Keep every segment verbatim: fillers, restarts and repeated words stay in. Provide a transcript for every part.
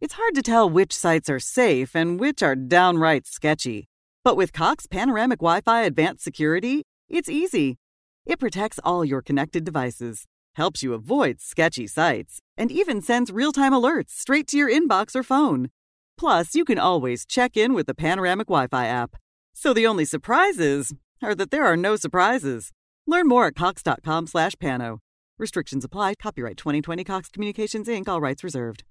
It's hard to tell which sites are safe and which are downright sketchy. But with Cox Panoramic Wi-Fi Advanced Security, it's easy. It protects all your connected devices, helps you avoid sketchy sites, and even sends real-time alerts straight to your inbox or phone. Plus, you can always check in with the Panoramic Wi-Fi app. So the only surprises are that there are no surprises. Learn more at cox.com slash pano. Restrictions apply. Copyright twenty twenty Cox Communications, Incorporated. All rights reserved.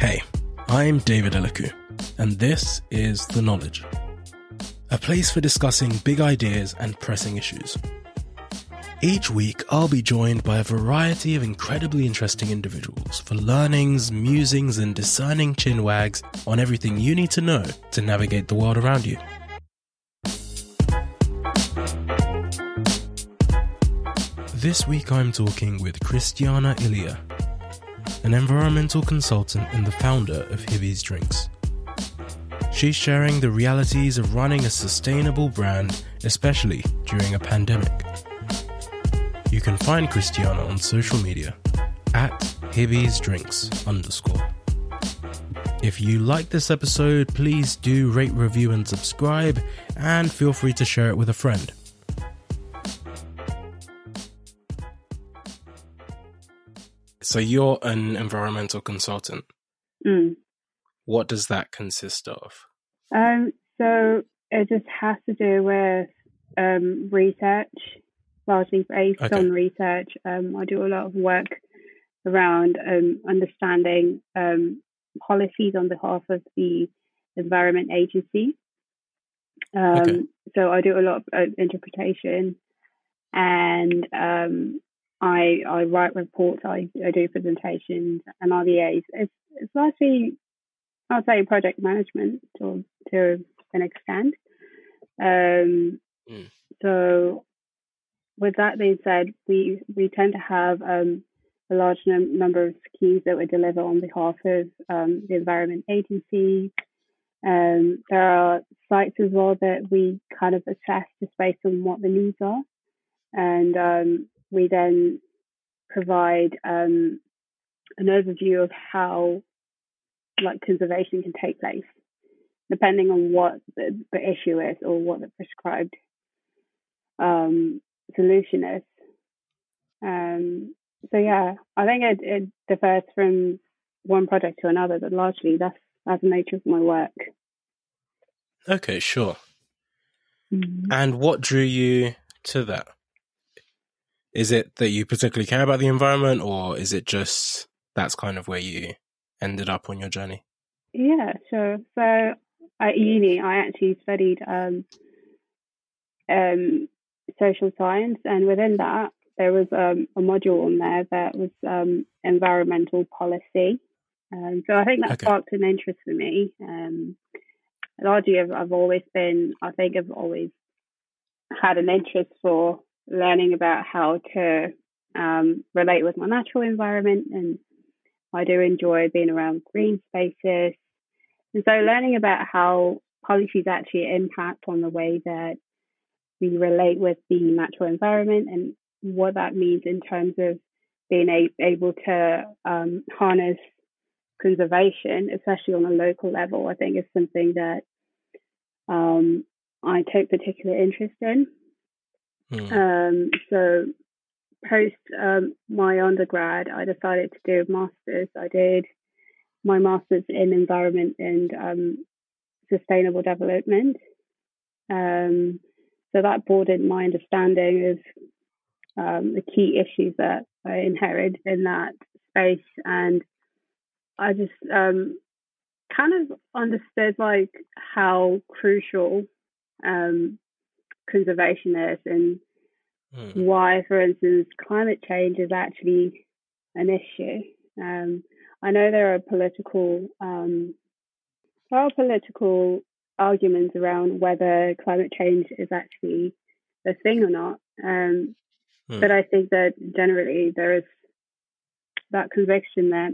Hey, I'm David Elikwu, and this is The Knowledge, a place for discussing big ideas and pressing issues. Each week, I'll be joined by a variety of incredibly interesting individuals for learnings, musings, and discerning chinwags on everything you need to know to navigate the world around you. This week, I'm talking with Christiana Illiya, an environmental consultant and the founder of Hibby's Drinks. She's sharing the realities of running a sustainable brand, especially during a pandemic. You can find Christiana on social media at Hibby's Drinks underscore. If you like this episode, please do rate, review, and subscribe, and feel free to share it with a friend. So you're an environmental consultant. Mm. What does that consist of? Um, so it just has to do with um, research, largely based okay. on research. Um, I do a lot of work around um, understanding um, policies on behalf of the Environment Agency. Um, okay. So I do a lot of interpretation and um I, I write reports, I, I do presentations and R B As. It's, it's largely, I'll say, project management to, to an extent. Um, mm. So with that being said, we, we tend to have um, a large num- number of schemes that we deliver on behalf of um, the Environment Agency. Um, there are sites as well that we kind of assess just based on what the needs are. And um, we then provide um, an overview of how, like, conservation can take place, depending on what the, the issue is or what the prescribed um, solution is. Um, so yeah, I think it, it differs from one project to another, but largely that's, that's the nature of my work. Okay, sure. Mm-hmm. And what drew you to that? Is it that you particularly care about the environment, or is it just that's kind of where you ended up on your journey? Yeah, sure. So at uni, I actually studied um, um, social science, and within that, there was um, a module on there that was um, environmental policy. Um, so I think that okay. sparked an interest for me. Um, largely, I've, I've always been, I think I've always had an interest for learning about how to um, relate with my natural environment, and I do enjoy being around green spaces. And so learning about how policies actually impact on the way that we relate with the natural environment and what that means in terms of being a- able to um, harness conservation, especially on a local level, I think is something that um, I take particular interest in. Mm. Um, so post um, my undergrad, I decided to do a master's. I did my master's in environment and um, sustainable development. Um, so that broadened my understanding of um, the key issues that I inherit in that space. And I just um, kind of understood like how crucial um conservation is, and mm. why, for instance, climate change is actually an issue. Um, I know there are political, um, there are political arguments around whether climate change is actually a thing or not. Um, mm. But I think that generally there is that conviction that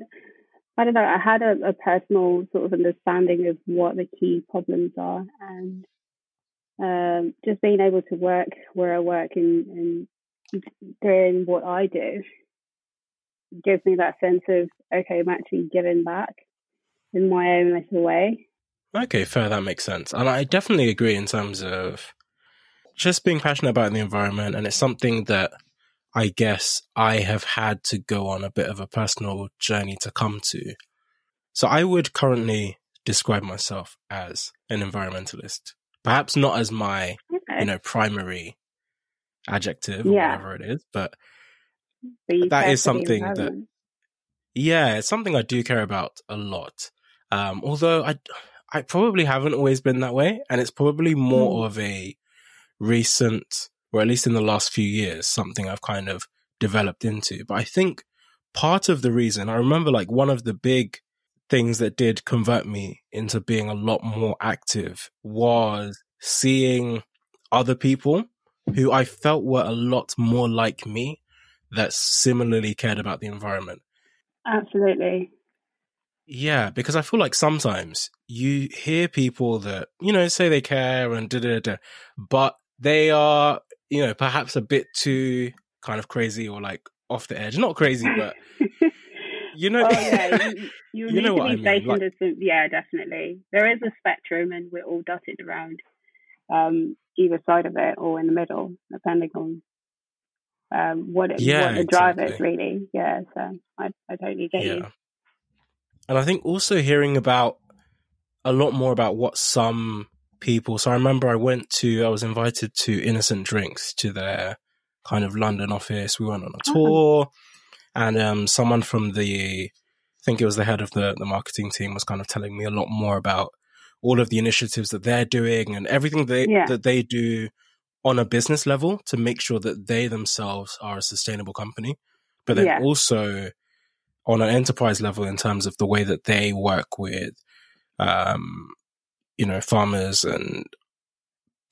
I don't know, I had a, a personal sort of understanding of what the key problems are, and um, just being able to work where I work and, and doing what I do gives me that sense of, okay, I'm actually giving back in my own little way. Okay, fair, that makes sense. And I definitely agree in terms of just being passionate about the environment, and it's something that I guess I have had to go on a bit of a personal journey to come to. So I would currently describe myself as an environmentalist, perhaps not as my, okay. you know, primary adjective, yeah. or whatever it is, but, but that is something that, yeah, it's something I do care about a lot. Um, although I, I probably haven't always been that way, and it's probably more mm. of a recent, or at least in the last few years, something I've kind of developed into. But I think part of the reason, I remember like one of the big things that did convert me into being a lot more active was seeing other people who I felt were a lot more like me that similarly cared about the environment. Absolutely. Yeah, because I feel like sometimes you hear people that, you know, say they care and da da da, but they are, you know, perhaps a bit too kind of crazy or like off the edge. Not crazy, but you know, oh, yeah. you, you, you know what I mean. Like, the, yeah, definitely. There is a spectrum, and we're all dotted around um, either side of it or in the middle, depending on um, what it, yeah, what the drive exactly. is, really. Yeah, so I, I totally get yeah. you. And I think also hearing about a lot more about what some people. So I remember I went to, I was invited to Innocent Drinks, to their kind of London office. We went on a tour, and um, someone from the, I think it was the head of the, the marketing team, was kind of telling me a lot more about all of the initiatives that they're doing and everything they, yeah. that they do on a business level to make sure that they themselves are a sustainable company, but then yeah. also on an enterprise level in terms of the way that they work with, um, you know, farmers and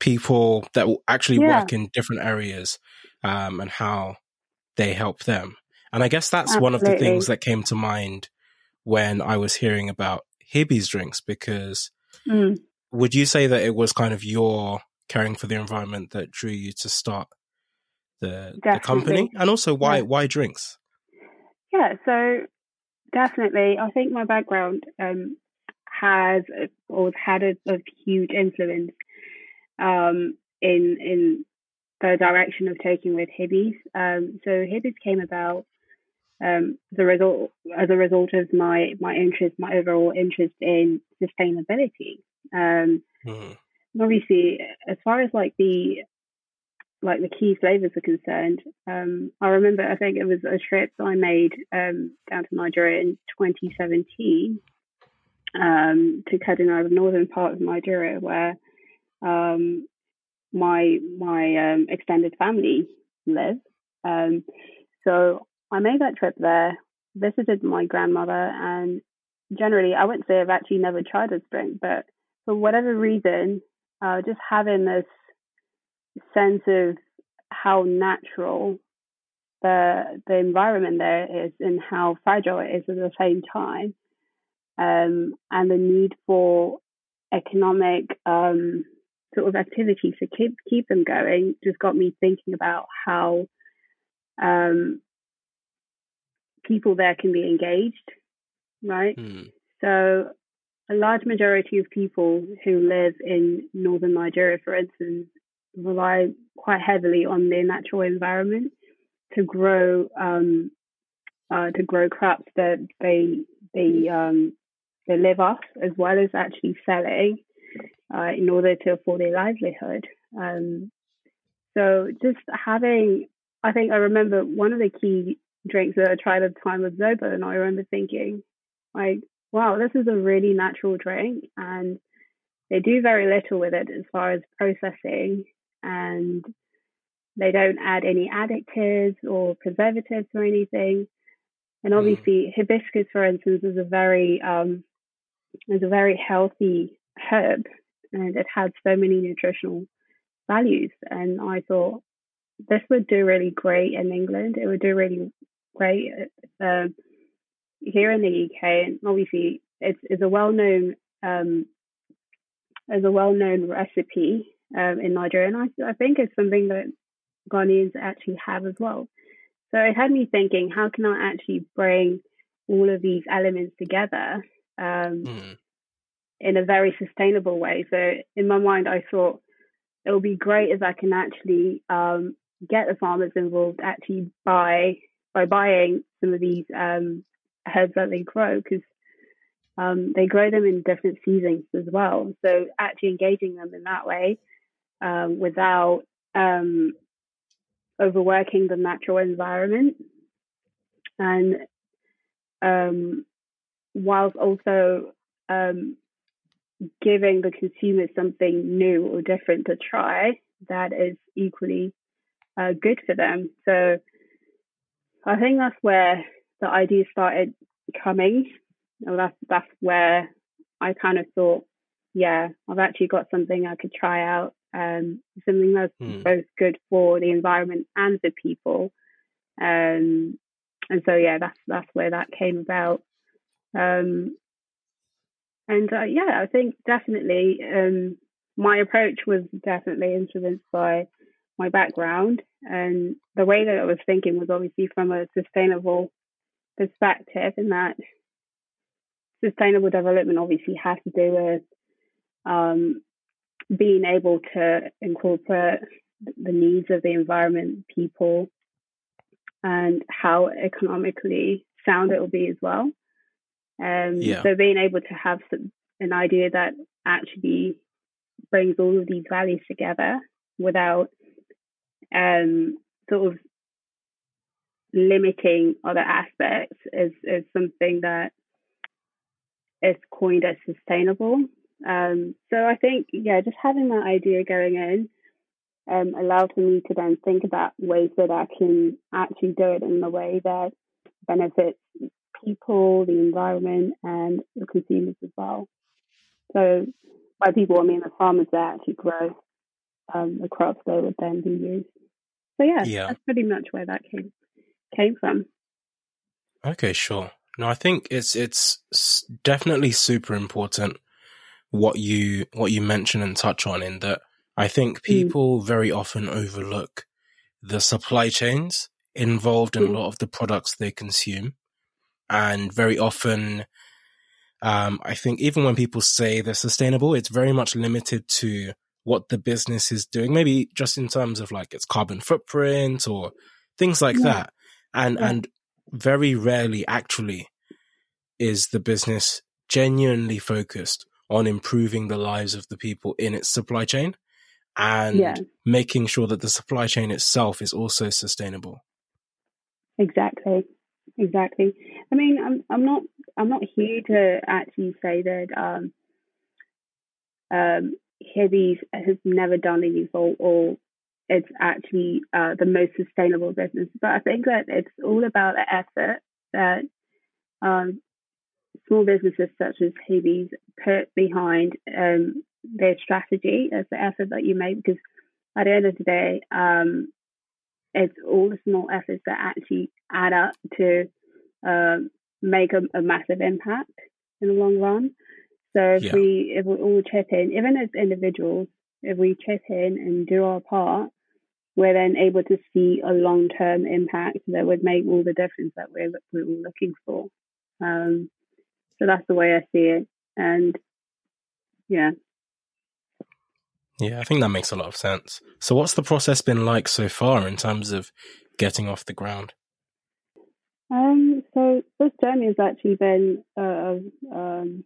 people that will actually yeah. work in different areas, um, and how they help them. And I guess that's Absolutely. One of the things that came to mind when I was hearing about Hibby's Drinks, because mm. would you say that it was kind of your caring for the environment that drew you to start the, the company? And also why, yeah. why drinks? Yeah, so definitely. I think my background, um, has or had a, a huge influence um, in in the direction of taking with Hibby's. Um, so Hibby's came about um, as a result as a result of my my interest, my overall interest in sustainability. Um, mm. Obviously, as far as like the like the key flavors are concerned, um, I remember I think it was a trip I made um, down to Nigeria in twenty seventeen. Um, to Kaduna, the northern part of Nigeria, where um, my my um, extended family live. Um, so I made that trip there, visited my grandmother, and generally, I wouldn't say I've actually never tried this drink, but for whatever reason, uh, just having this sense of how natural the the environment there is and how fragile it is at the same time. Um, and the need for economic um, sort of activities to keep keep them going just got me thinking about how um, people there can be engaged, right? Mm. So a large majority of people who live in northern Nigeria, for instance, rely quite heavily on their natural environment to grow um, uh, to grow crops that they they um. they live off, as well as actually selling uh, in order to afford their livelihood. Um, so just having, I think I remember one of the key drinks that I tried at the time was Zobo, and I remember thinking, like, wow, this is a really natural drink, and they do very little with it as far as processing, and they don't add any additives or preservatives or anything. And obviously, mm. hibiscus, for instance, is a very um, is a very healthy herb, and it had so many nutritional values. And I thought this would do really great in England. It would do really great uh, here in the U K, obviously it's, it's a well-known um, as a well-known recipe um, in Nigeria, and I, I think it's something that Ghanaians actually have as well. So it had me thinking, how can I actually bring all of these elements together um, mm. in a very sustainable way? So in my mind, I thought it would be great if I can actually um, get the farmers involved, actually buy by buying some of these um, herbs that they grow, because um, they grow them in different seasons as well. So actually engaging them in that way um, without um, overworking the natural environment, and um, whilst also um, giving the consumer something new or different to try that is equally uh, good for them. So I think that's where the idea started coming. And that's, that's where I kind of thought, yeah, I've actually got something I could try out, um, something that's mm. both good for the environment and for people. Um, and so, yeah, that's that's where that came about. Um, and, uh, yeah, I think definitely um, my approach was definitely influenced by my background, and the way that I was thinking was obviously from a sustainable perspective, and that sustainable development obviously has to do with um, being able to incorporate the needs of the environment, people, and how economically sound it will be as well. Um, yeah. So being able to have some, an idea that actually brings all of these values together without um, sort of limiting other aspects is, is something that is coined as sustainable. Um, so I think, yeah, just having that idea going in um, allowed for me to then think about ways that I can actually do it in a way that benefits people, the environment, and the consumers as well. So by people, I mean the farmers that actually grow um, the crops they would then be used. So yeah, yeah, that's pretty much where that came came from. Okay, sure. No, I think it's it's definitely super important what you what you mention and touch on, in that I think people mm. very often overlook the supply chains involved in mm. a lot of the products they consume. And very often, um, I think even when people say they're sustainable, it's very much limited to what the business is doing, maybe just in terms of like its carbon footprint or things like yeah. that. And yeah. and very rarely actually is the business genuinely focused on improving the lives of the people in its supply chain and yeah. making sure that the supply chain itself is also sustainable. Exactly. Exactly. I mean, I'm I'm not I'm not here to actually say that um, um, Hibby's has never done anything or, or it's actually uh, the most sustainable business. But I think that it's all about the effort that um, small businesses such as Hibby's put behind um, their strategy. It's the effort that you make, because at the end of the day, um, it's all the small efforts that actually add up to uh, make a, a massive impact in the long run. So if yeah. we if we all chip in, even as individuals, if we chip in and do our part, we're then able to see a long-term impact that would make all the difference that we're, we're all looking for. Um, so that's the way I see it. And yeah. Yeah, I think that makes a lot of sense. So what's the process been like so far in terms of getting off the ground? Um, so this journey has actually been a, um,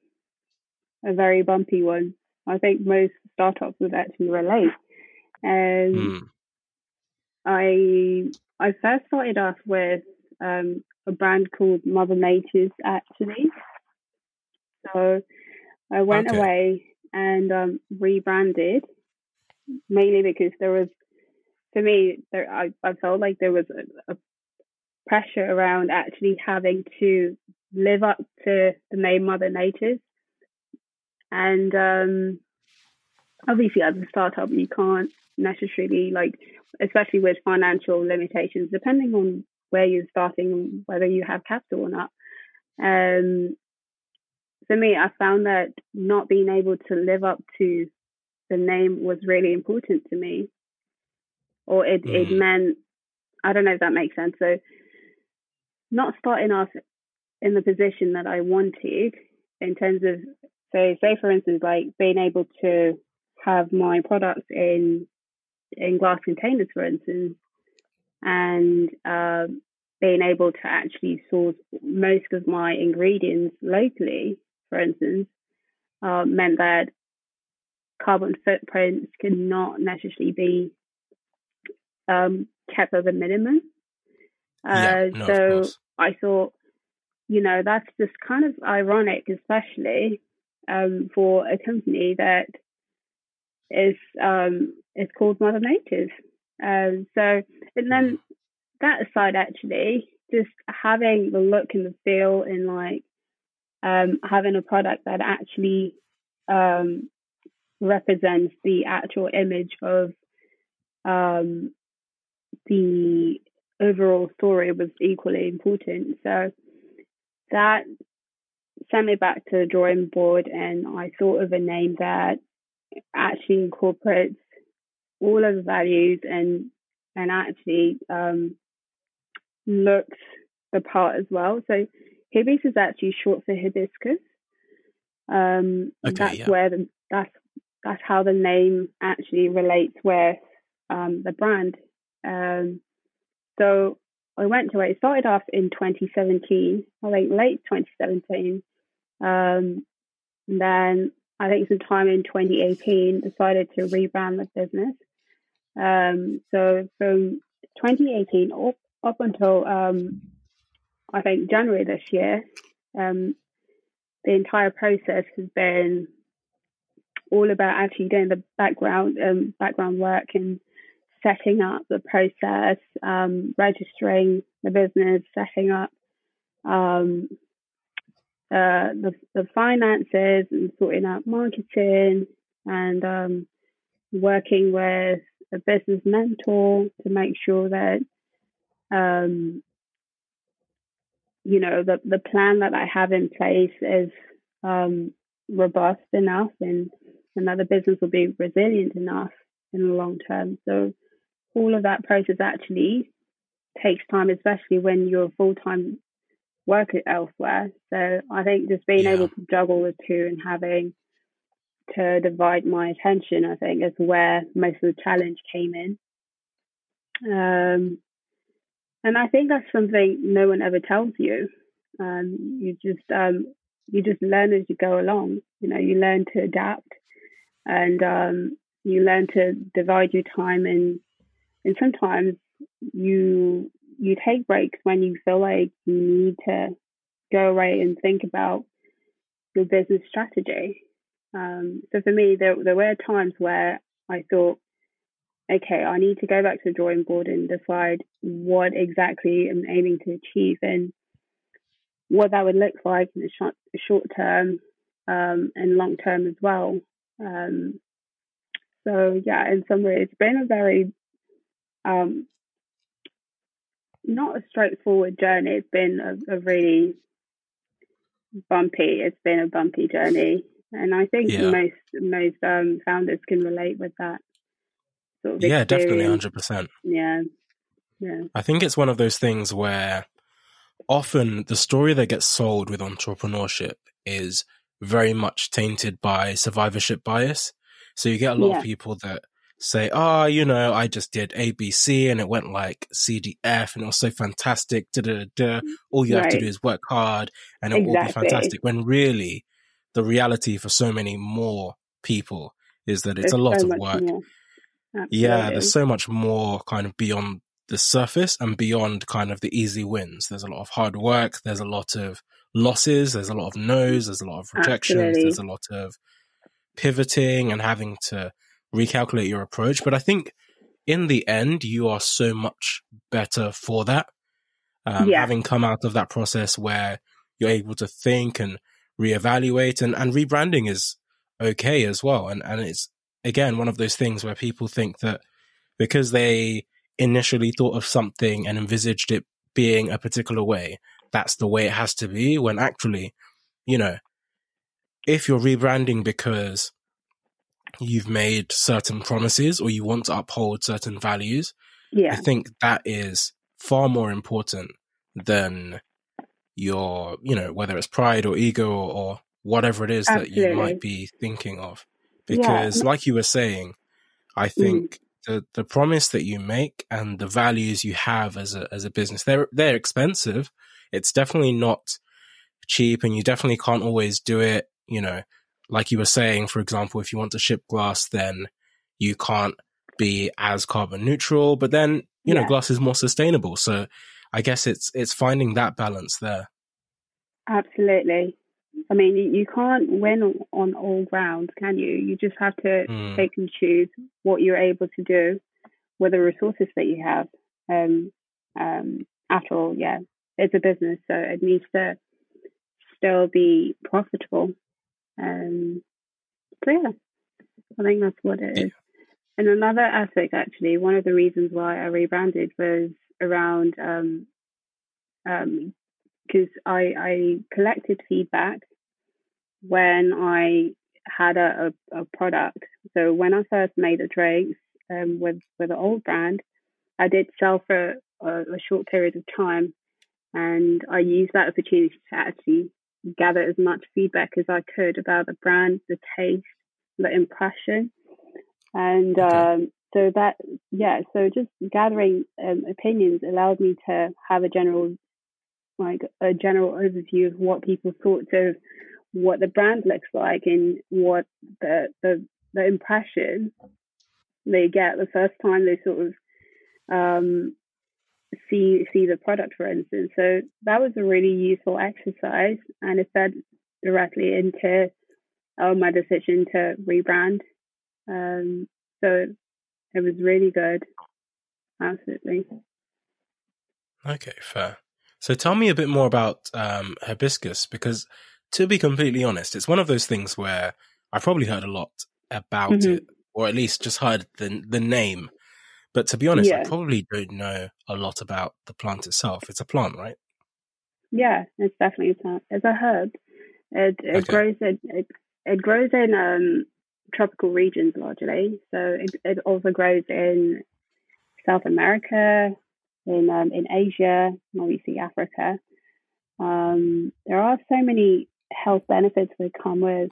a very bumpy one. I think most startups would actually relate. Um, mm. I I first started off with um, a brand called Mother Nature's, actually. So I went okay. away and um, rebranded. Mainly because there was, for me, there, I, I felt like there was a, a pressure around actually having to live up to the name Mother Nature's. And um, obviously as a startup, you can't necessarily, like, especially with financial limitations, depending on where you're starting and whether you have capital or not, Um, for me, I found that not being able to live up to the name was really important to me, or it, mm. it meant, I don't know if that makes sense. So not starting off in the position that I wanted in terms of, say, say for instance, like being able to have my products in in glass containers, for instance, and uh, being able to actually source most of my ingredients locally, for instance, uh, meant that carbon footprints could not necessarily be um, kept as a minimum. Uh, yeah, no, so I thought, you know, that's just kind of ironic, especially um, for a company that is um, is called Mother Native. Um, so, and then that aside, actually, just having the look and the feel and like um, having a product that actually um, represents the actual image of um, the overall story was equally important. So that sent me back to the drawing board, and I thought of a name that actually incorporates all of the values and and actually um, looks the part as well. So Hibby's is actually short for hibiscus. Um, okay, that's yeah. where the, that's that's how the name actually relates with um, the brand. Um, so I went to it. It started off in twenty seventeen, I think late twenty seventeen. Um, and then I think sometime in twenty eighteen, decided to rebrand the business. Um, so from twenty eighteen up, up until um, I think January this year, um, the entire process has been all about actually doing the background um, background work and setting up the process, um, registering the business, setting up um, uh, the, the finances and sorting out marketing, and um, working with a business mentor to make sure that, um, you know, the, the plan that I have in place is um, robust enough and, and that the business will be resilient enough in the long term. So all of that process actually takes time, especially when you're a full-time worker elsewhere. So I think just being yeah. able to juggle the two and having to divide my attention, I think, is where most of the challenge came in. Um, and I think that's something no one ever tells you. Um, you just um, you just learn as you go along. You know, you learn to adapt, and um, you learn to divide your time, and and sometimes you you take breaks when you feel like you need to go away and think about your business strategy. Um, so for me, there, there were times where I thought, okay, I need to go back to the drawing board and decide what exactly I'm aiming to achieve and what that would look like in the short, short term um, and long term as well. Um, so yeah, in summary, it's been a very, um, not a straightforward journey. It's been a, a really bumpy, it's been a bumpy journey. And I think yeah. most most um, founders can relate with that sort of yeah, experience. Definitely, one hundred percent. Yeah, yeah. I think it's one of those things where often the story that gets sold with entrepreneurship is very much tainted by survivorship bias. So you get a lot yeah. of people that say, oh, you know, I just did A B C and it went like C D F and it was so fantastic. Da, da, da. All you right. have to do is work hard and it exactly. will all be fantastic. When really, the reality for so many more people is that it's there's a lot so of work. Yeah, there's so much more kind of beyond the surface and beyond kind of the easy wins. There's a lot of hard work. There's a lot of losses. There's a lot of no's. There's a lot of rejections. Absolutely. There's a lot of pivoting and having to recalculate your approach. But I think in the end, you are so much better for that. Um, yeah. Having come out of that process where you're able to think and reevaluate, and, and rebranding is okay as well. And and it's, again, one of those things where people think that because they initially thought of something and envisaged it being a particular way, that's the way it has to be, when actually, you know, if you're rebranding because you've made certain promises or you want to uphold certain values, yeah. I think that is far more important than your, you know, whether it's pride or ego or, or whatever it is Absolutely. That you might be thinking of. Because yeah. like you were saying, I think mm. the, the promise that you make and the values you have as a as a business, they're they're expensive. It's definitely not cheap and you definitely can't always do it, you know. Like you were saying, for example, if you want to ship glass, then you can't be as carbon neutral, but then, you yeah. know, glass is more sustainable. So I guess it's it's finding that balance there. Absolutely. I mean, you can't win on all grounds, can you? You just have to mm. take and choose what you're able to do with the resources that you have. Um, um, after all, yeah, it's a business, so it needs to still be profitable. Um, so yeah, I think that's what it is. And another aspect, actually, one of the reasons why I rebranded was around um, um, because I, I collected feedback when I had a, a, a product. So when I first made the drinks um, with with the old brand, I did sell for a, a short period of time, and I used that opportunity to actually gather as much feedback as I could about the brand, the taste, the impression, and um, so that yeah, so just gathering um, opinions allowed me to have a general. like a general overview of what people thought of what the brand looks like and what the the, the impression they get the first time they sort of um, see see the product, for instance. So that was a really useful exercise, and it fed directly into uh, my decision to rebrand. Um, so it was really good, absolutely. Okay, fair. So tell me a bit more about um, hibiscus, because to be completely honest, it's one of those things where I probably heard a lot about mm-hmm. it, or at least just heard the the name. But to be honest, yeah. I probably don't know a lot about the plant itself. It's a plant, right? Yeah, it's definitely a plant. It's a herb. It it okay. grows in it, it grows in um, tropical regions largely. So it, it also grows in South America. In um, in Asia, and obviously Africa, um, there are so many health benefits that come with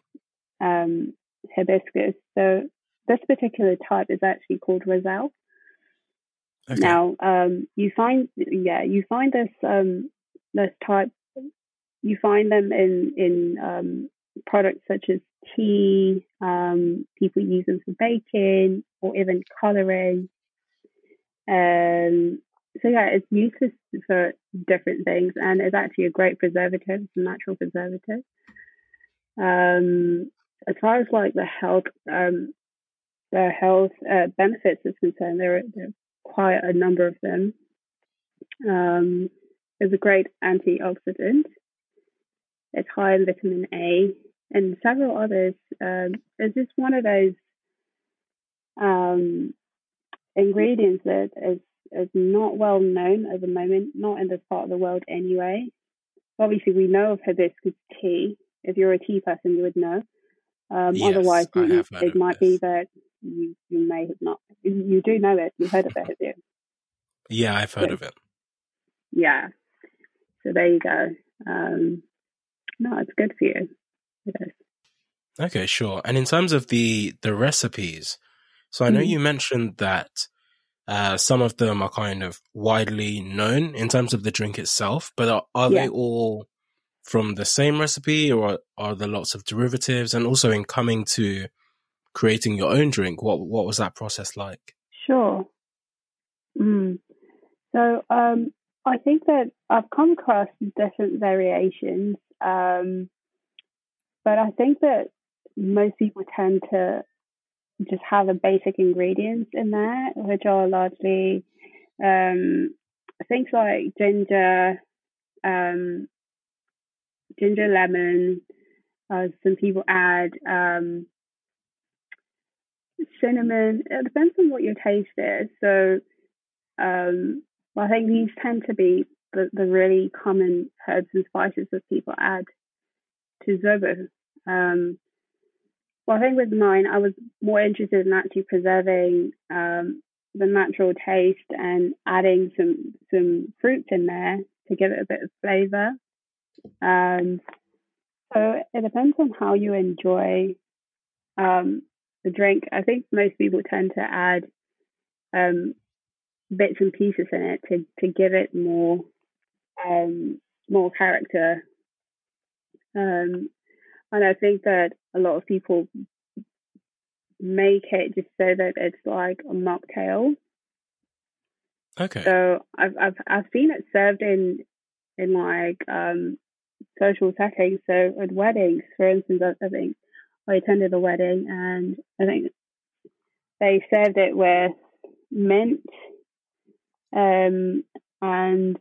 um, hibiscus. So this particular type is actually called roselle. Okay. Now um, you find, yeah, you find this um, this type. You find them in in um, products such as tea. Um, people use them for baking or even coloring. Um, So yeah, it's used for different things, and it's actually a great preservative. It's a natural preservative. Um, as far as like the health, um, the health uh, benefits is concerned, there are, there are quite a number of them. Um, it's a great antioxidant. It's high in vitamin A and several others. Um, it's just one of those um, ingredients that is. is not well known at the moment, not in this part of the world anyway. Obviously, we know of hibiscus tea. If you're a tea person, you would know. Um, yes, otherwise, you, it might be that you, you may have not. You do know it. You've heard of it, have you? Yeah, I've heard so, of it. Yeah. So there you go. Um, no, it's good for you. It is. Okay, sure. And in terms of the, the recipes, so I know mm-hmm. you mentioned that Uh, some of them are kind of widely known in terms of the drink itself, but are, are yeah. they all from the same recipe, or are, are there lots of derivatives? And also, in coming to creating your own drink, what what was that process like? Sure. Mm. So um, I think that I've come across different variations, um, but I think that most people tend to just have the basic ingredients in there, which are largely um, things like ginger, um, ginger, lemon. Uh, some people add um, cinnamon. It depends on what your taste is. So um, I think these tend to be the, the really common herbs and spices that people add to Zobo. Um, well, I think with mine, I was more interested in actually preserving um, the natural taste and adding some some fruits in there to give it a bit of flavour. Um, so it depends on how you enjoy um, the drink. I think most people tend to add um, bits and pieces in it to, to give it more um, more character. Um, and I think that a lot of people make it just so that it's like a mocktail. Okay. So I've I've I've seen it served in in like um, social settings. So at weddings, for instance, I, I think I attended a wedding and I think they served it with mint. Um, and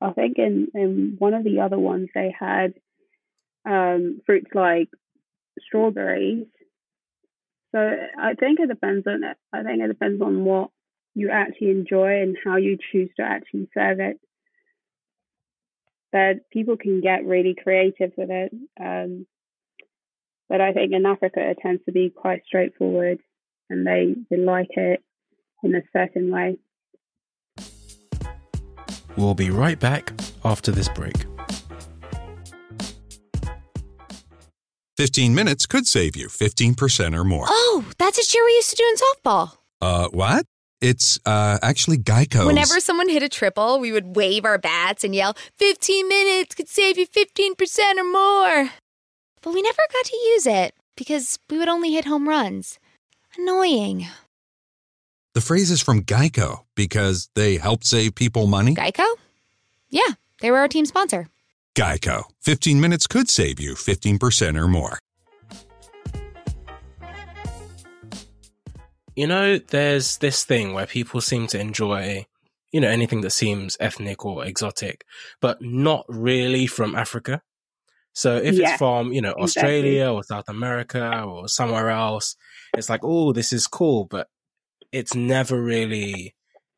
I think in, in one of the other ones they had um, fruits like strawberries. So I think it depends on I think it depends on what you actually enjoy and how you choose to actually serve it. But people can get really creative with it. Um, but I think in Africa it tends to be quite straightforward, and they, they like it in a certain way. We'll be right back after this break. fifteen minutes could save you fifteen percent or more. Oh, that's a cheer we used to do in softball. Uh, what? It's uh, actually Geico's. Whenever someone hit a triple, we would wave our bats and yell, fifteen minutes could save you fifteen percent or more. But we never got to use it because we would only hit home runs. Annoying. The phrase is from Geico because they help save people money. Geico? Yeah, they were our team sponsor. Geico. fifteen minutes could save you fifteen percent or more. You know, there's this thing where people seem to enjoy, you know, anything that seems ethnic or exotic, but not really from Africa. So if yeah, it's from, you know, Australia exactly. or South America or somewhere else, it's like, oh, this is cool, but it's never really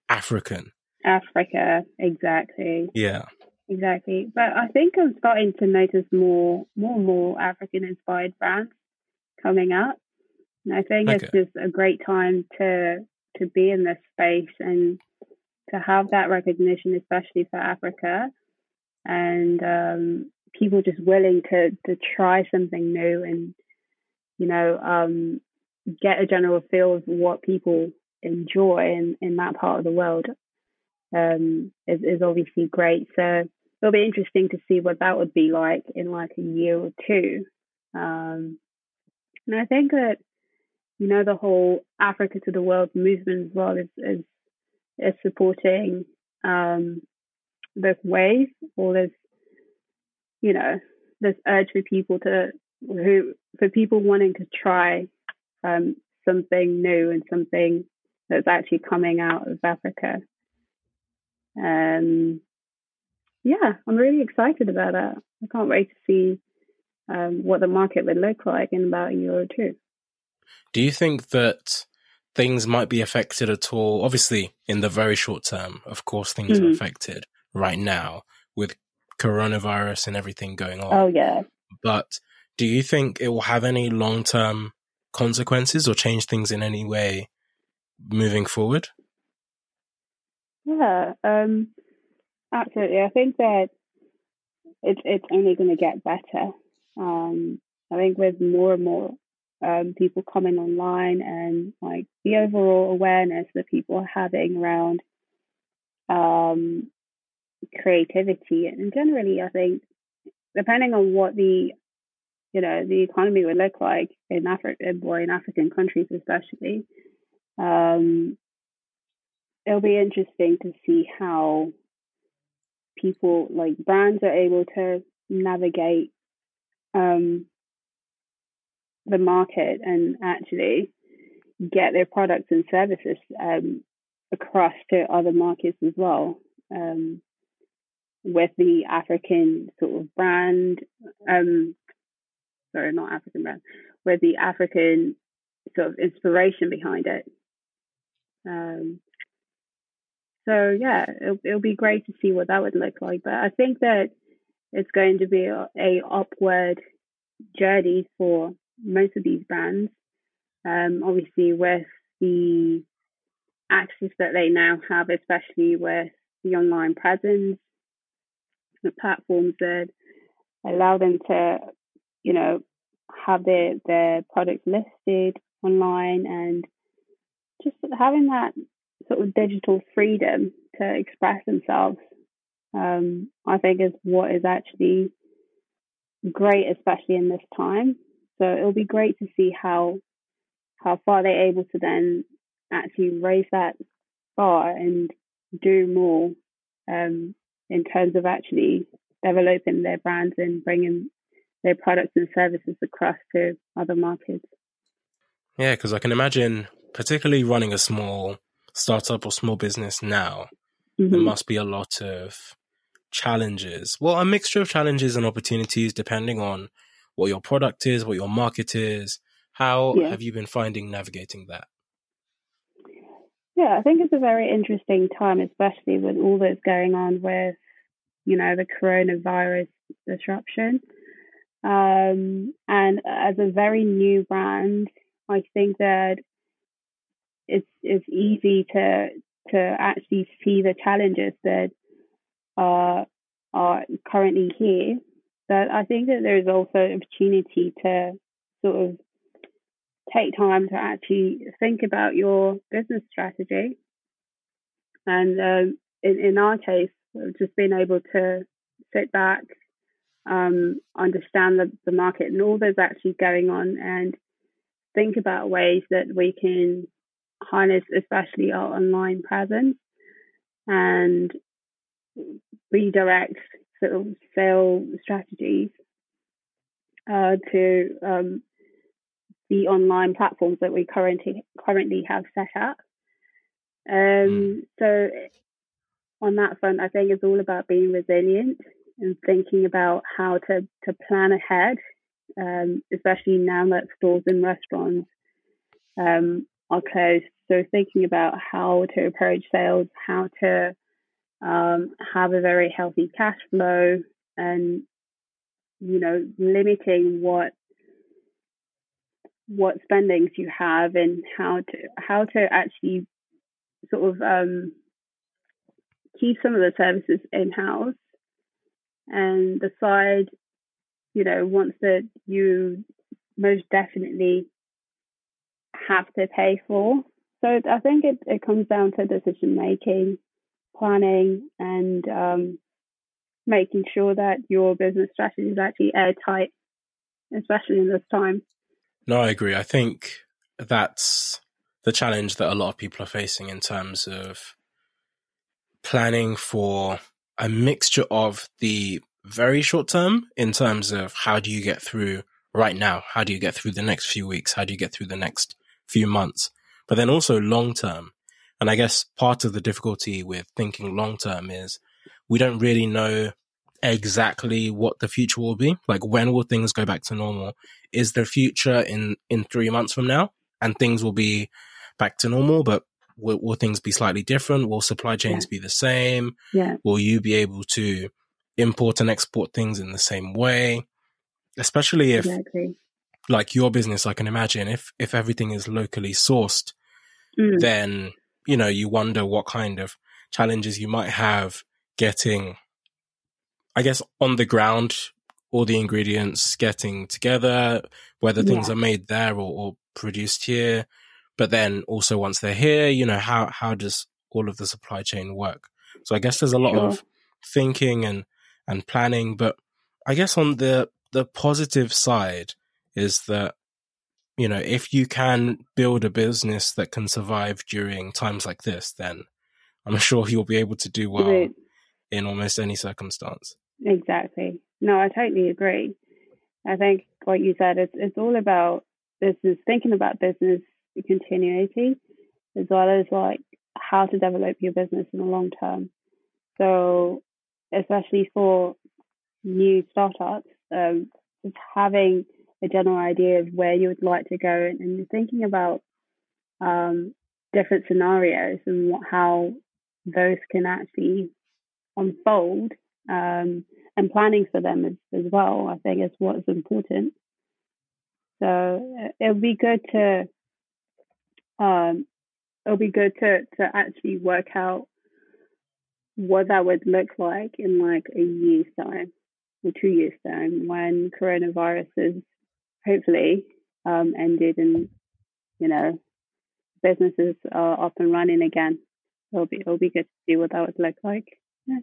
African. Africa, exactly. Yeah. Exactly. But I think I'm starting to notice more, more and more African-inspired brands coming up. And I think okay. it's just a great time to to be in this space and to have that recognition, especially for Africa, and um, people just willing to, to try something new and, you know, um, get a general feel of what people enjoy in, in that part of the world um, is, is obviously great. So it'll be interesting to see what that would be like in like a year or two. Um, and I think that, you know, the whole Africa to the world movement as well is is, is supporting um, this wave or this, you know, this urge for people to who for people wanting to try um, something new and something that's actually coming out of Africa. Um, yeah, I'm really excited about that. I can't wait to see um, what the market would look like in about a year or two. Do you think that things might be affected at all? Obviously, in the very short term, of course, things mm-hmm. are affected right now with coronavirus and everything going on. Oh, yeah. But do you think it will have any long-term consequences or change things in any way moving forward? Yeah, um, absolutely. I think that it, it's only going to get better. Um, I think with more and more Um, people coming online and like the overall awareness that people are having around um, creativity, and generally, I think depending on what the you know the economy would look like in Africa or in African countries, especially, um, it'll be interesting to see how people like brands are able to navigate Um, the market and actually get their products and services um, across to other markets as well um, with the African sort of brand, um, sorry, not African brand, with the African sort of inspiration behind it. Um, So yeah, it'll, it'll be great to see what that would look like. But I think that it's going to be a, a upward journey for most of these brands. Um, obviously, with the access that they now have, especially with the online presence, the platforms that allow them to, you know, have their, their products listed online, and just having that sort of digital freedom to express themselves, um, I think is what is actually great, especially in this time. So it'll be great to see how how far they're able to then actually raise that bar and do more um, in terms of actually developing their brands and bringing their products and services across to other markets. Yeah, because I can imagine, particularly running a small startup or small business now, mm-hmm. there must be a lot of challenges. Well, a mixture of challenges and opportunities depending on what your product is, what your market is. How yeah. have you been finding navigating that? Yeah, I think it's a very interesting time, especially with all that's going on with, you know, the coronavirus disruption. Um, and as a very new brand, I think that it's it's easy to to actually see the challenges that are are currently here. But I think that there is also an opportunity to sort of take time to actually think about your business strategy. And um, in, in our case, just being able to sit back, um, understand the, the market and all that's actually going on, and think about ways that we can harness especially our online presence and redirect sort of sale strategies uh, to um, the online platforms that we currently currently have set up. Um, so on that front, I think it's all about being resilient and thinking about how to, to plan ahead, um, especially now that stores and restaurants um, are closed. So thinking about how to approach sales, how to um, have a very healthy cash flow, and, you know, limiting what what spendings you have, and how to how to actually sort of um, keep some of the services in house, and decide, you know, once that you most definitely have to pay for. So I think it, it comes down to decision making, planning, and um, making sure that your business strategy is actually airtight, especially in this time. No, I agree. I think that's the challenge that a lot of people are facing in terms of planning for a mixture of the very short term in terms of how do you get through right now? How do you get through the next few weeks? How do you get through the next few months? But then also long term. And I guess part of the difficulty with thinking long term is we don't really know exactly what the future will be. Like, when will things go back to normal? Is the future in in three months from now and things will be back to normal, but will, will things be slightly different? Will supply chains yeah. be the same? Yeah. Will you be able to import and export things in the same way? Especially if exactly. like your business, I can imagine if if everything is locally sourced, mm. then, you know, you wonder what kind of challenges you might have getting, I guess, on the ground, all the ingredients getting together, whether things yeah. are made there or, or produced here. But then also once they're here, you know, how, how does all of the supply chain work? So I guess there's a lot sure. of thinking and, and planning. But I guess on the, the positive side is that, you know, if you can build a business that can survive during times like this, then I'm sure you'll be able to do well right. in almost any circumstance. Exactly. No, I totally agree. I think what you said, it's it's all about business, thinking about business continuity, as well as like how to develop your business in the long term. So especially for new startups, um, just having a general idea of where you would like to go, and, and thinking about um, different scenarios and what, how those can actually unfold, um, and planning for them as, as well, I think, is what's important. So it'll be good to um, it'll be good to, to actually work out what that would look like in like a year's time or two years time, when coronavirus is hopefully um, ended and, you know, businesses are up and running again. It'll be it'll be good to see what that would look like. Yeah.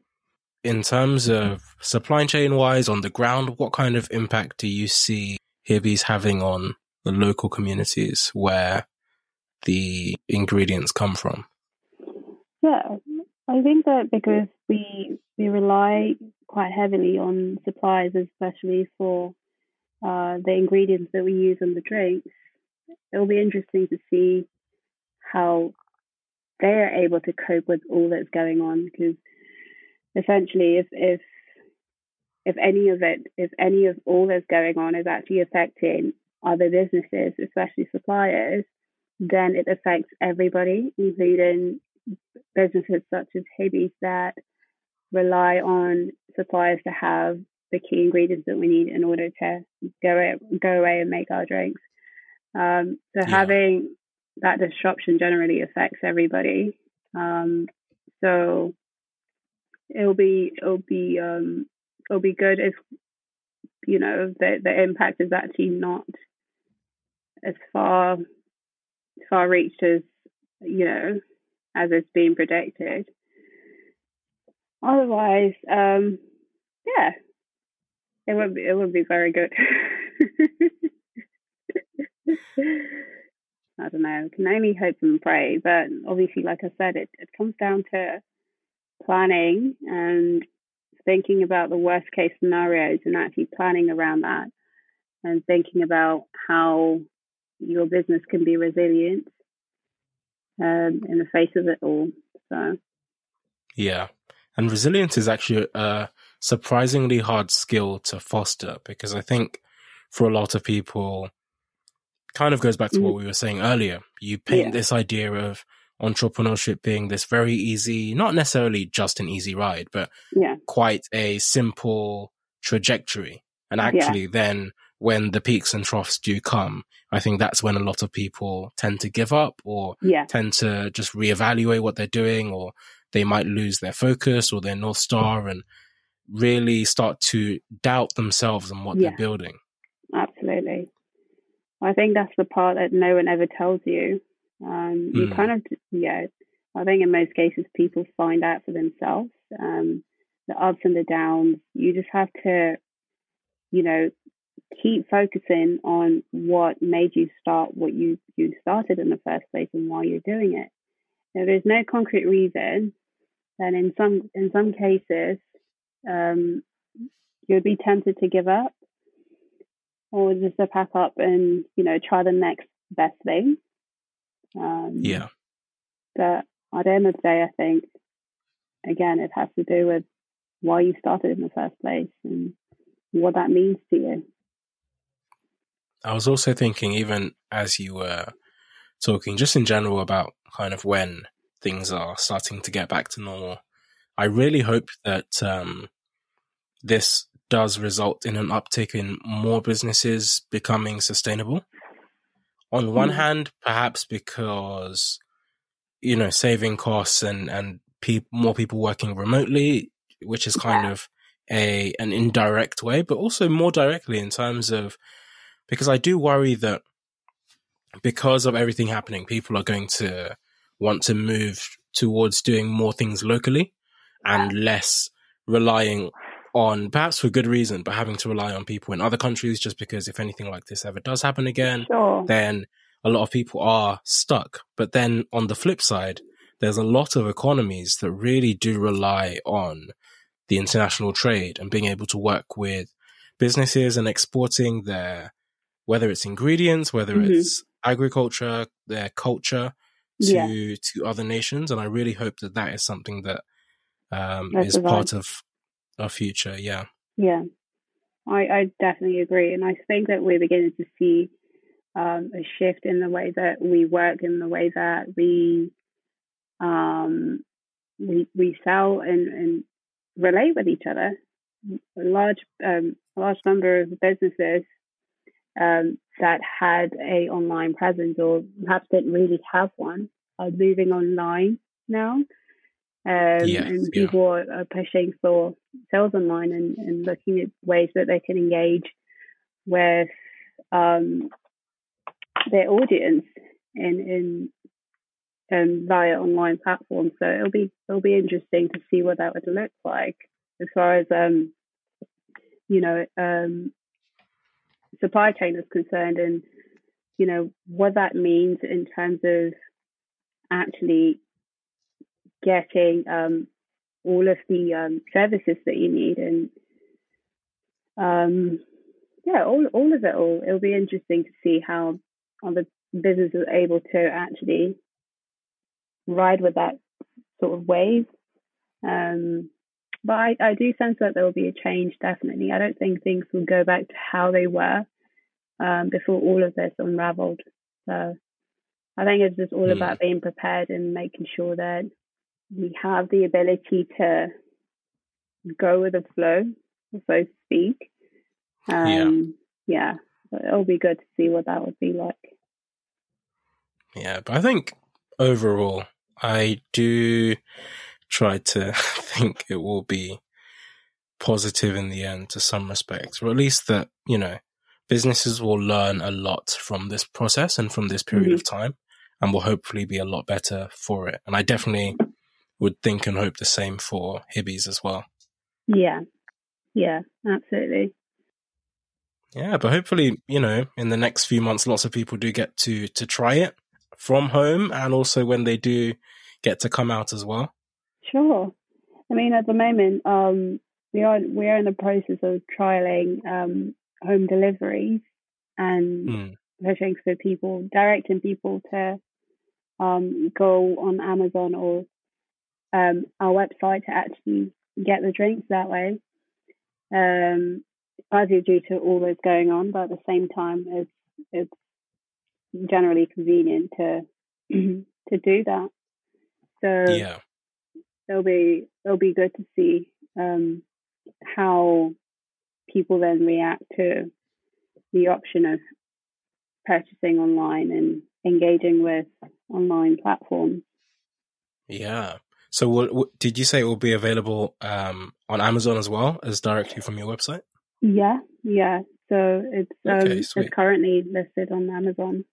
In terms of supply chain wise on the ground, what kind of impact do you see Hibby's having on the local communities where the ingredients come from? Yeah, I think that because we we rely quite heavily on supplies, especially for uh, the ingredients that we use in the drinks, it'll be interesting to see how they are able to cope with all that's going on. Because essentially, if if if any of it, if any of all that's going on is actually affecting other businesses, especially suppliers, then it affects everybody, including businesses such as Hibby's that rely on suppliers to have the key ingredients that we need in order to go, go away and make our drinks. Um, so yeah. Having that disruption generally affects everybody. Um, so it'll be it'll be um, it'll be good if, you know, the the impact is actually not as far as far reached as, you know, as it's being predicted. Otherwise, um, yeah, it would be, it would be very good. I don't know. Can only hope and pray, but obviously, like I said, it, it comes down to planning and thinking about the worst case scenarios and actually planning around that and thinking about how your business can be resilient um, in the face of it all. So, yeah, and resilience is actually a surprisingly hard skill to foster, because I think for a lot of people, kind of goes back to what we were saying earlier. You paint yeah. this idea of entrepreneurship being this very easy, not necessarily just an easy ride, but yeah. quite a simple trajectory. And actually yeah. then when the peaks and troughs do come, I think that's when a lot of people tend to give up or yeah. tend to just reevaluate what they're doing, or they might lose their focus or their North Star and really start to doubt themselves and what yeah. they're building. Absolutely. I think that's the part that no one ever tells you. Um, you mm. kind of, yeah, I think in most cases people find out for themselves, um, the ups and the downs. You just have to, you know, keep focusing on what made you start what you, you started in the first place and why you're doing it. If there's no concrete reason, then in some, in some cases, um, you'd be tempted to give up, or just to pack up and, you know, try the next best thing. Um, yeah. But at the end of the day, I think, again, it has to do with why you started in the first place and what that means to you. I was also thinking, even as you were talking, just in general about kind of when things are starting to get back to normal, I really hope that um, this does result in an uptick in more businesses becoming sustainable. On one mm. hand, perhaps because, you know, saving costs and, and pe- more people working remotely, which is kind yeah. of a an indirect way, but also more directly in terms of, because I do worry that because of everything happening, people are going to want to move towards doing more things locally and yeah. less relying on, perhaps for good reason, but having to rely on people in other countries, just because if anything like this ever does happen again, sure. then a lot of people are stuck. But then on the flip side, there's a lot of economies that really do rely on the international trade and being able to work with businesses and exporting their, whether it's ingredients, whether mm-hmm. it's agriculture, their culture to yeah. to other nations. And I really hope that that is something that um, is part of our future. Yeah. Yeah. I, I definitely agree. And I think that we're beginning to see um, a shift in the way that we work, in the way that we um, we we sell and, and relate with each other. A large um, a large number of businesses um, that had a online presence or perhaps didn't really have one are moving online now. Um, yes, and people yeah. are pushing for sales online and, and looking at ways that they can engage with um, their audience in in um, via online platforms. So it'll be it'll be interesting to see what that would look like as far as um, you know um, supply chain is concerned, and you know what that means in terms of actually getting um, all of the um, services that you need, and um, yeah, all all of it all. It'll be interesting to see how other businesses are able to actually ride with that sort of wave. Um, but I, I do sense that there will be a change, definitely. I don't think things will go back to how they were um, before all of this unraveled. So I think it's just all mm. about being prepared and making sure that we have the ability to go with the flow, so to speak. Um, yeah. yeah, it'll be good to see what that would be like. Yeah, but I think overall, I do try to think it will be positive in the end to some respects, or at least that, you know, businesses will learn a lot from this process and from this period mm-hmm. of time, and will hopefully be a lot better for it. And I definitely would think and hope the same for Hibby's as well. Yeah, yeah, absolutely. Yeah, but hopefully, you know, in the next few months, lots of people do get to to try it from home, and also when they do get to come out as well. Sure. I mean, at the moment, um, we are we are in the process of trialing um, home deliveries and mm. pushing for people, directing people to um, go on Amazon or Um, our website to actually get the drinks that way, um, partly due to all that's going on, but at the same time, it's it's generally convenient to to do that. So yeah, it'll be it'll be good to see um, how people then react to the option of purchasing online and engaging with online platforms. Yeah. So will, did you say it will be available um, on Amazon as well as directly from your website? Yeah, yeah. So it's, um, okay, it's currently listed on Amazon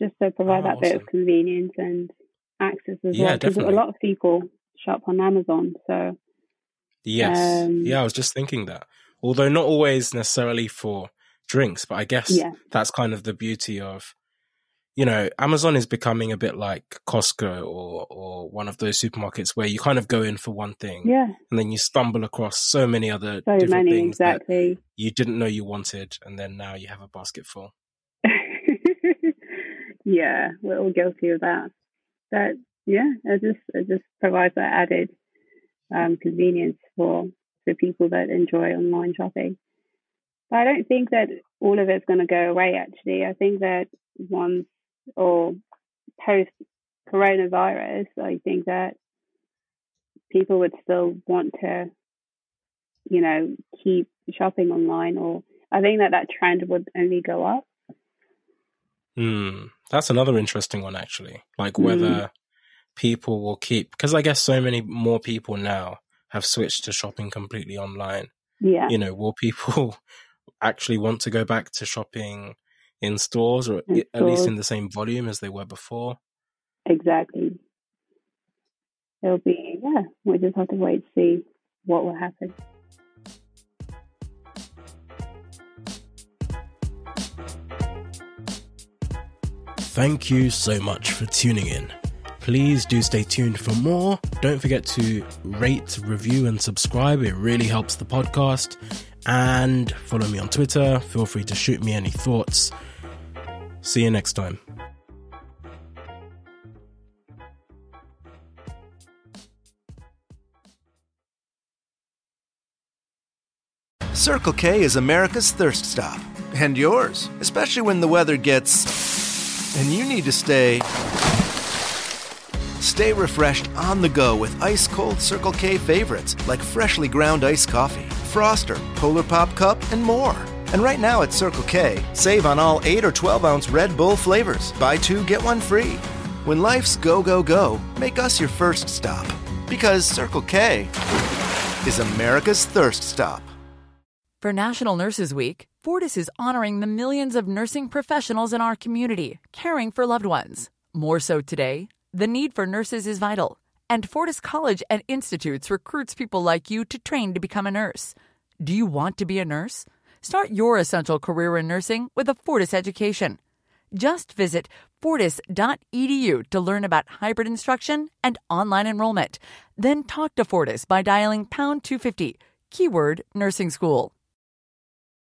just to provide oh, that awesome. bit of convenience and access as yeah, well. Because a lot of people shop on Amazon. So Yes. Um, yeah, I was just thinking that. Although not always necessarily for drinks, but I guess yeah. that's kind of the beauty of, you know, Amazon is becoming a bit like Costco or or one of those supermarkets where you kind of go in for one thing yeah. and then you stumble across so many other so different many, things exactly. that you didn't know you wanted, and then now you have a basket full. Yeah, we're all guilty of that. But yeah, it just it just provides that added um, convenience for, for people that enjoy online shopping. But I don't think that all of it's going to go away, actually. I think that once or post coronavirus, I think that people would still want to, you know, keep shopping online, or I think that that trend would only go up. Mm, that's another interesting one, actually. Like whether mm. people will keep, because I guess so many more people now have switched to shopping completely online. Yeah. You know, will people actually want to go back to shopping in stores, or in at stores. least in the same volume as they were before? Exactly. It'll be, yeah, we just have to wait to see what will happen. Thank you so much for tuning in. Please do stay tuned for more. Don't forget to rate, review, and subscribe. It really helps the podcast. And follow me on Twitter. Feel free to shoot me any thoughts. See you next time. Circle K is America's thirst stop. And yours. Especially when the weather gets... and you need to stay... Stay refreshed on the go with ice-cold Circle K favorites like freshly ground iced coffee, Froster, Polar Pop Cup, and more. And right now at Circle K, save on all eight or twelve-ounce Red Bull flavors. Buy two, get one free. When life's go, go, go, make us your first stop. Because Circle K is America's thirst stop. For National Nurses Week, Fortis is honoring the millions of nursing professionals in our community, caring for loved ones. More so today, the need for nurses is vital. And Fortis College and Institutes recruits people like you to train to become a nurse. Do you want to be a nurse? Start your essential career in nursing with a Fortis education. Just visit fortis dot e d u to learn about hybrid instruction and online enrollment. Then talk to Fortis by dialing pound two fifty, keyword nursing school.